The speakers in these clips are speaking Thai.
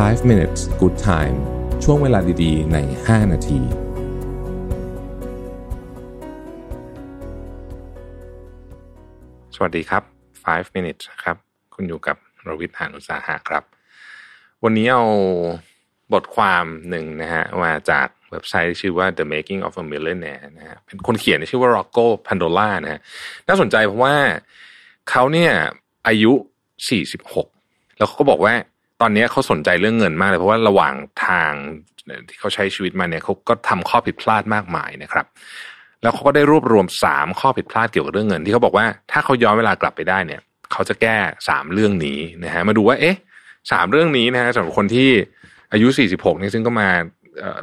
5 minutes good time ช่วงเวลาดีๆใน5นาทีสวัสดีครับ5 minutes ครับคุณอยู่กับรวิทย์ หานอุตสาหะครับวันนี้เอาบทความหนึ่งนะฮะมาจากเว็บไซต์ชื่อว่า The Making of a Millionaire นะฮะเป็นคนเขียนชื่อว่า Rocco Pandola นะฮะน่าสนใจเพราะว่าเขาเนี่ยอายุ46แล้วเขาก็บอกว่าตอนนี้เขาสนใจเรื่องเงินมากเลยเพราะว่าระหว่างทางที่เขาใช้ชีวิตมาเนี่ยเขาก็ทำข้อผิดพลาดมากมายนะครับแล้วเขาก็ได้รวบรวม3ข้อผิดพลาดเกี่ยวกับเรื่องเงินที่เขาบอกว่าถ้าเขาย้อนเวลากลับไปได้เนี่ยเขาจะแก้3เรื่องนี้นะฮะมาดูว่าเอ๊ะ3เรื่องนี้นะฮะสำหรับคนที่อายุ46นี่ซึ่งก็มา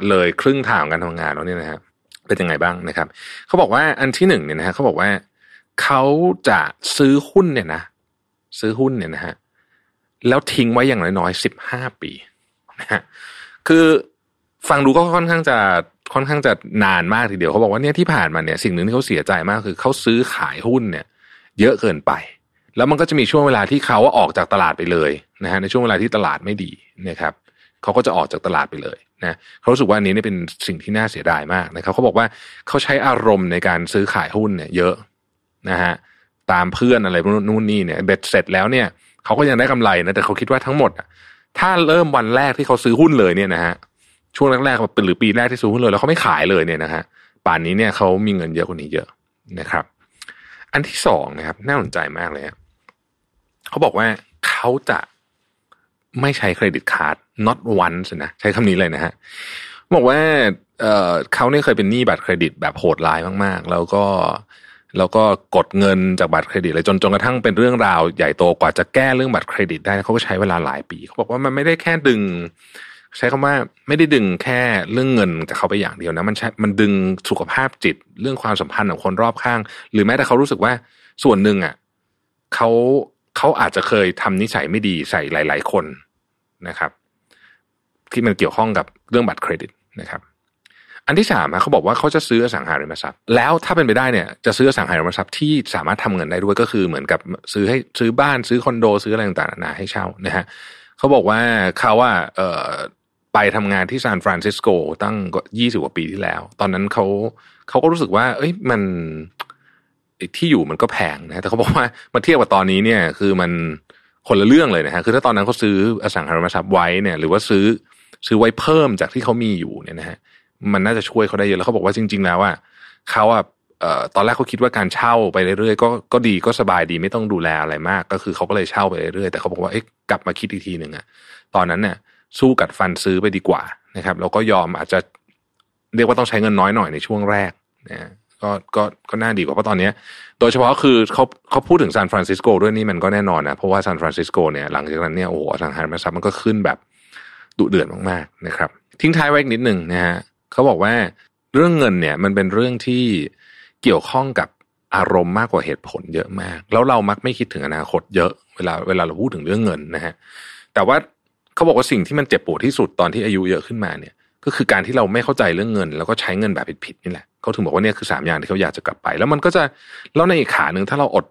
เลยครึ่งทางการทำงานแล้วเนี่ยนะฮะเป็นยังไงบ้างนะครับเขาบอกว่าอันที่1เนี่ยนะฮะเขาบอกว่าเขาจะซื้อหุ้นเนี่ยนะฮะแล้วทิ้งไว้อย่างน้อยๆ15ปีนะฮะคือฟังดูก็ค่อนข้างจะนานมากทีเดียวเขาบอกว่าเนี่ยที่ผ่านมาเนี่ยสิ่งหนึ่งที่เขาเสียใจมากคือเขาซื้อขายหุ้นเนี่ยเยอะเกินไปแล้วมันก็จะมีช่วงเวลาที่เขาออกจากตลาดไปเลยนะฮะในช่วงเวลาที่ตลาดไม่ดีนะครับเขาก็จะออกจากตลาดไปเลยนะเขารู้สึกว่าอันนี้เนี่ยเป็นสิ่งที่น่าเสียดายมากนะครับเขาบอกว่าเขาใช้อารมณ์ในการซื้อขายหุ้นเนี่ยเยอะนะฮะตามเพื่อนอะไรนู่นนี่เนี่ยเบ็ดเสร็จแล้วเนี่ยเขาก็ยังได้กำไรนะแต่เขาคิดว่าทั้งหมดถ้าเริ่มวันแรกที่เขาซื้อหุ้นเลยเนี่ยนะฮะช่วงแรกๆหรือปีแรกที่ซื้อหุ้นเลยแล้วเขาไม่ขายเลยเนี่ยนะฮะป่านนี้เนี่ยเขามีเงินเยอะกว่านี้เยอะนะครับอันที่2นะครับน่าสนใจมากเลยฮะเขาบอกว่าเขาจะไม่ใช้เครดิตการ์ด not once นะใช้คำนี้เลยนะฮะบอกว่าเขาเนี่ยเคยเป็นหนี้บัตรเครดิตแบบโหดร้ายมากๆแล้วก็กดเงินจากบัตรเครดิตเลยจนกระทั่งเป็นเรื่องราวใหญ่โตกว่าจะแก้เรื่องบัตรเครดิตได้เขาก็ใช้เวลาหลายปีเขาบอกว่ามันไม่ได้แค่ดึงใช้คำว่าไม่ได้ดึงแค่เรื่องเงินจากเขาไปอย่างเดียวนะมันดึงสุขภาพจิตเรื่องความสัมพันธ์ของคนรอบข้างหรือแม้แต่เขารู้สึกว่าส่วนหนึ่งอ่ะเขาอาจจะเคยทำนิสัยไม่ดีใส่หลายๆคนนะครับที่มันเกี่ยวข้องกับเรื่องบัตรเครดิตนะครับอันที่3นะเขาบอกว่าเขาจะซื้ออสังหาริมทรัพย์แล้วถ้าเป็นไปได้เนี่ยจะซื้ออสังหาริมทรัพย์ที่สามารถทำเงินได้ด้วยก็คือเหมือนกับซื้อบ้านซื้อคอนโดซื้ออะไรต่างๆนานาให้เช่านะฮะเขาบอกว่าเขาว่าไปทำงานที่ซานฟรานซิสโกตั้ง20กว่าปีที่แล้วตอนนั้นเขาก็รู้สึกว่าเอ้ยมันที่อยู่มันก็แพงนะแต่เขาบอกว่ามาเทียบกับตอนนี้เนี่ยคือมันคนละเรื่องเลยนะฮะคือถ้าตอนนั้นเขาซื้ออสังหาริมทรัพย์ไว้เนี่ยหรือว่าซื้อไว้เพิ่มจากที่เขามีอยู่เนี่ยนะฮะมันน่าจะช่วยเขาได้เยอะแล้วเขาบอกว่าจริงๆแล้วว่าเขาอ่ะตอนแรกเขาคิดว่าการเช่าไปเรื่อยๆก็ดีก็สบายดีไม่ต้องดูแลอะไรมากก็คือเขาก็เลยเช่าไปเรื่อยๆแต่เขาบอกว่าเอ๊ะกลับมาคิดอีกทีนึงอ่ะตอนนั้นเนี่ยสู้กัดฟันซื้อไปดีกว่านะครับแล้วก็ยอมอาจจะเรียกว่าต้องใช้เงินน้อยหน่อยในช่วงแรกนะก็น่าดีกว่าเพราะตอนนี้โดยเฉพาะคือเขาพูดถึงซานฟรานซิสโกด้วยนี่มันก็แน่นอนนะเพราะว่าซานฟรานซิสโกเนี่ยหลังจากนั้นเนี่ยโอ้โหทางฮาร์มาซับมันก็ขึ้นแบบดุเดือดมากๆนะครับทิ้งท้ายไว้อีกนิดนึงนะฮะเขาบอกว่าเรื่องเงินเนี่ยมันเป็นเรื่องที่เกี่ยวข้องกับอารมณ์มากกว่าเหตุผลเยอะมากแล้วเรามักไม่คิดถึงอนาคตเยอะเวลาเราพูดถึงเรื่องเงินนะฮะแต่ว่าเขาบอกว่าสิ่งที่มันเจ็บปวดที่สุดตอนที่อายุเยอะขึ้นมาเนี่ยก็คือการที่เราไม่เข้าใจเรื่องเงินแล้วก็ใช้เงินแบบผิดๆนี่แหละเขาถึงบอกว่าเนี่ยคือ3อย่างที่เขาอยากจะกลับไปแล้วมันก็จะแล้วในอีกขานึงถ้าเราอด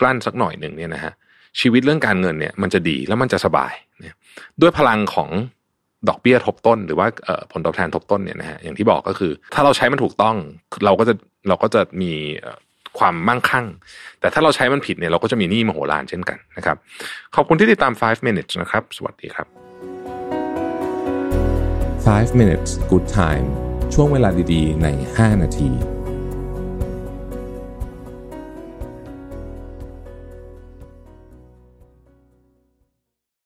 กลั้นสักหน่อยนึงเนี่ยนะฮะชีวิตเรื่องการเงินเนี่ยมันจะดีแล้วมันจะสบายเนี่ยด้วยพลังของดอกเบี้ยทบต้นหรือว่าผลตอบแทนทบต้นเนี่ยนะฮะอย่างที่บอกก็คือถ้าเราใช้มันถูกต้องเราก็จะมีความมั่งคั่งแต่ถ้าเราใช้มันผิดเนี่ยเราก็จะมีหนี้มโหฬารเช่นกันนะครับขอบคุณที่ติดตาม5 minutes นะครับสวัสดีครับ5 minutes good time ช่วงเวลาดีๆใน5นาที